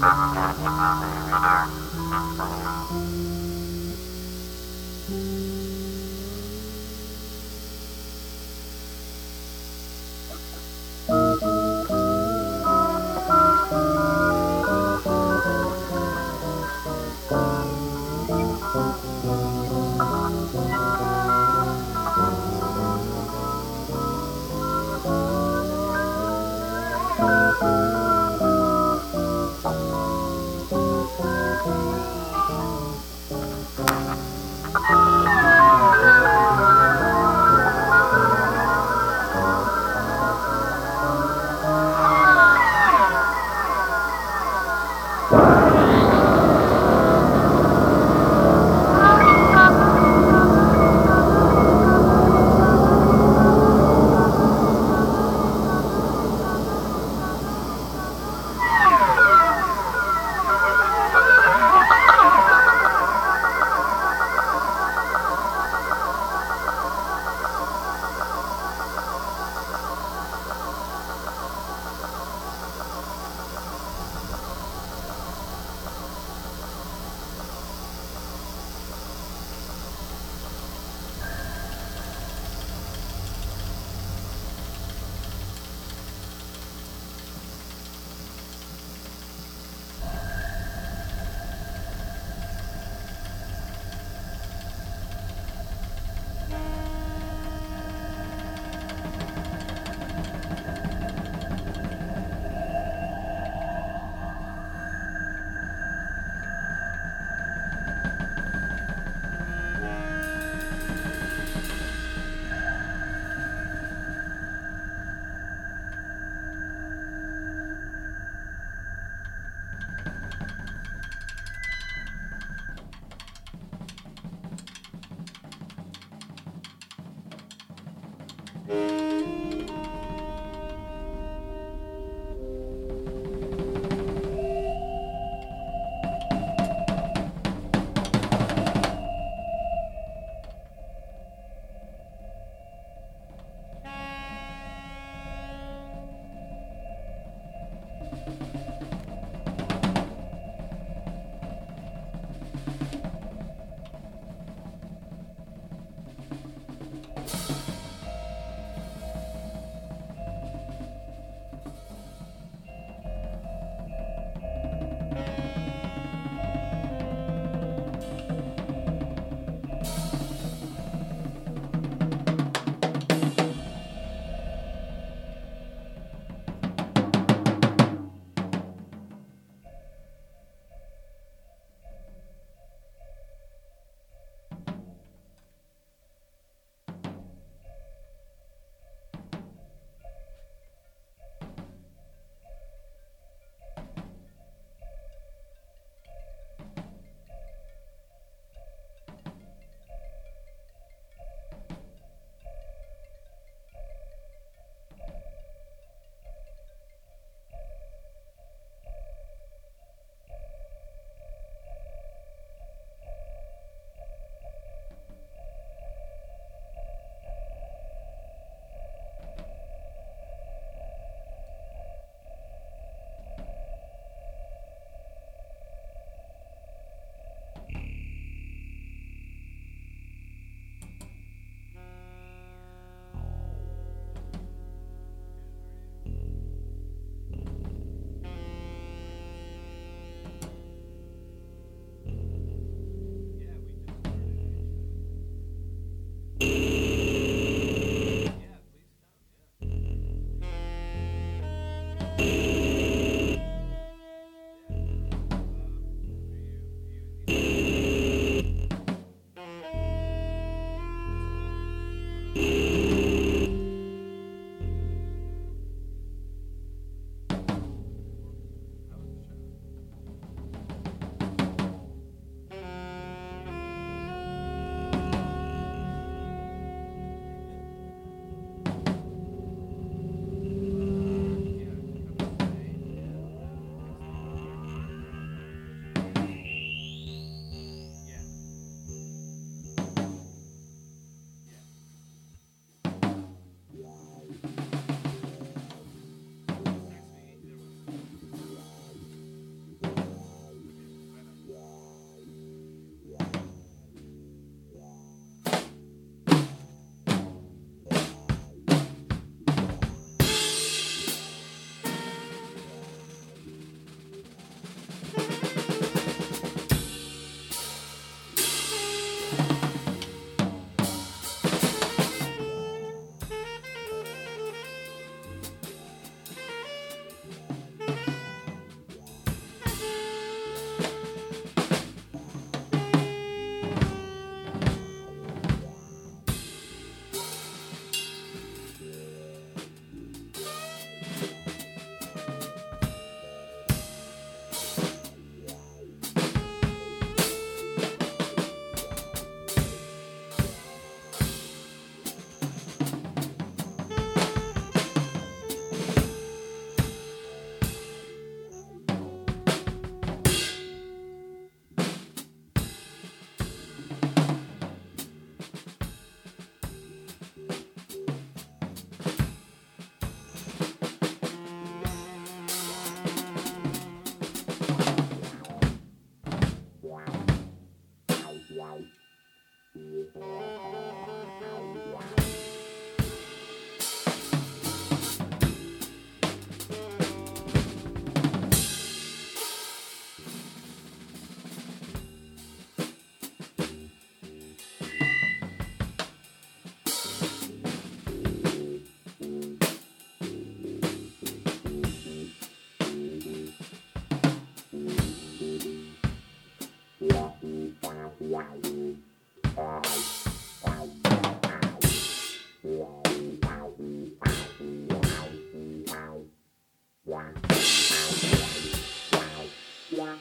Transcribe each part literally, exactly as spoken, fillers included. Oh,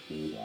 Yeah.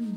Mm.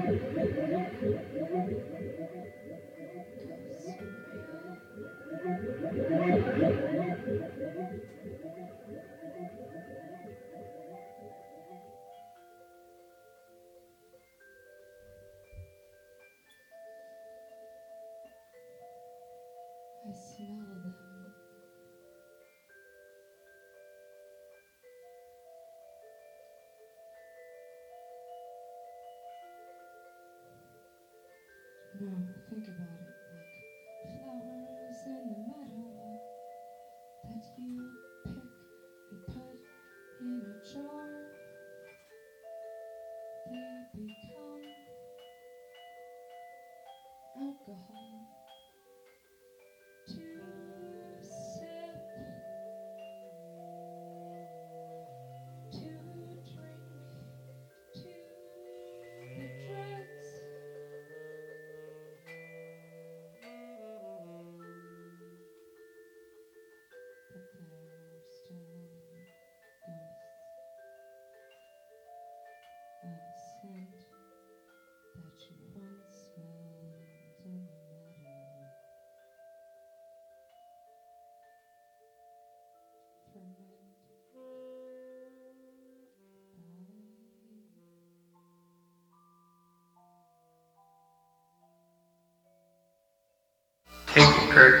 Now think about it, like flowers in the meadow that you pick and put in a jar. They become alcohol. Take a break.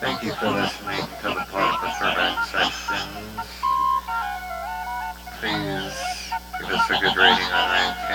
Thank you for listening to the Political Throwback Sessions. Please give us a good rating on iTunes.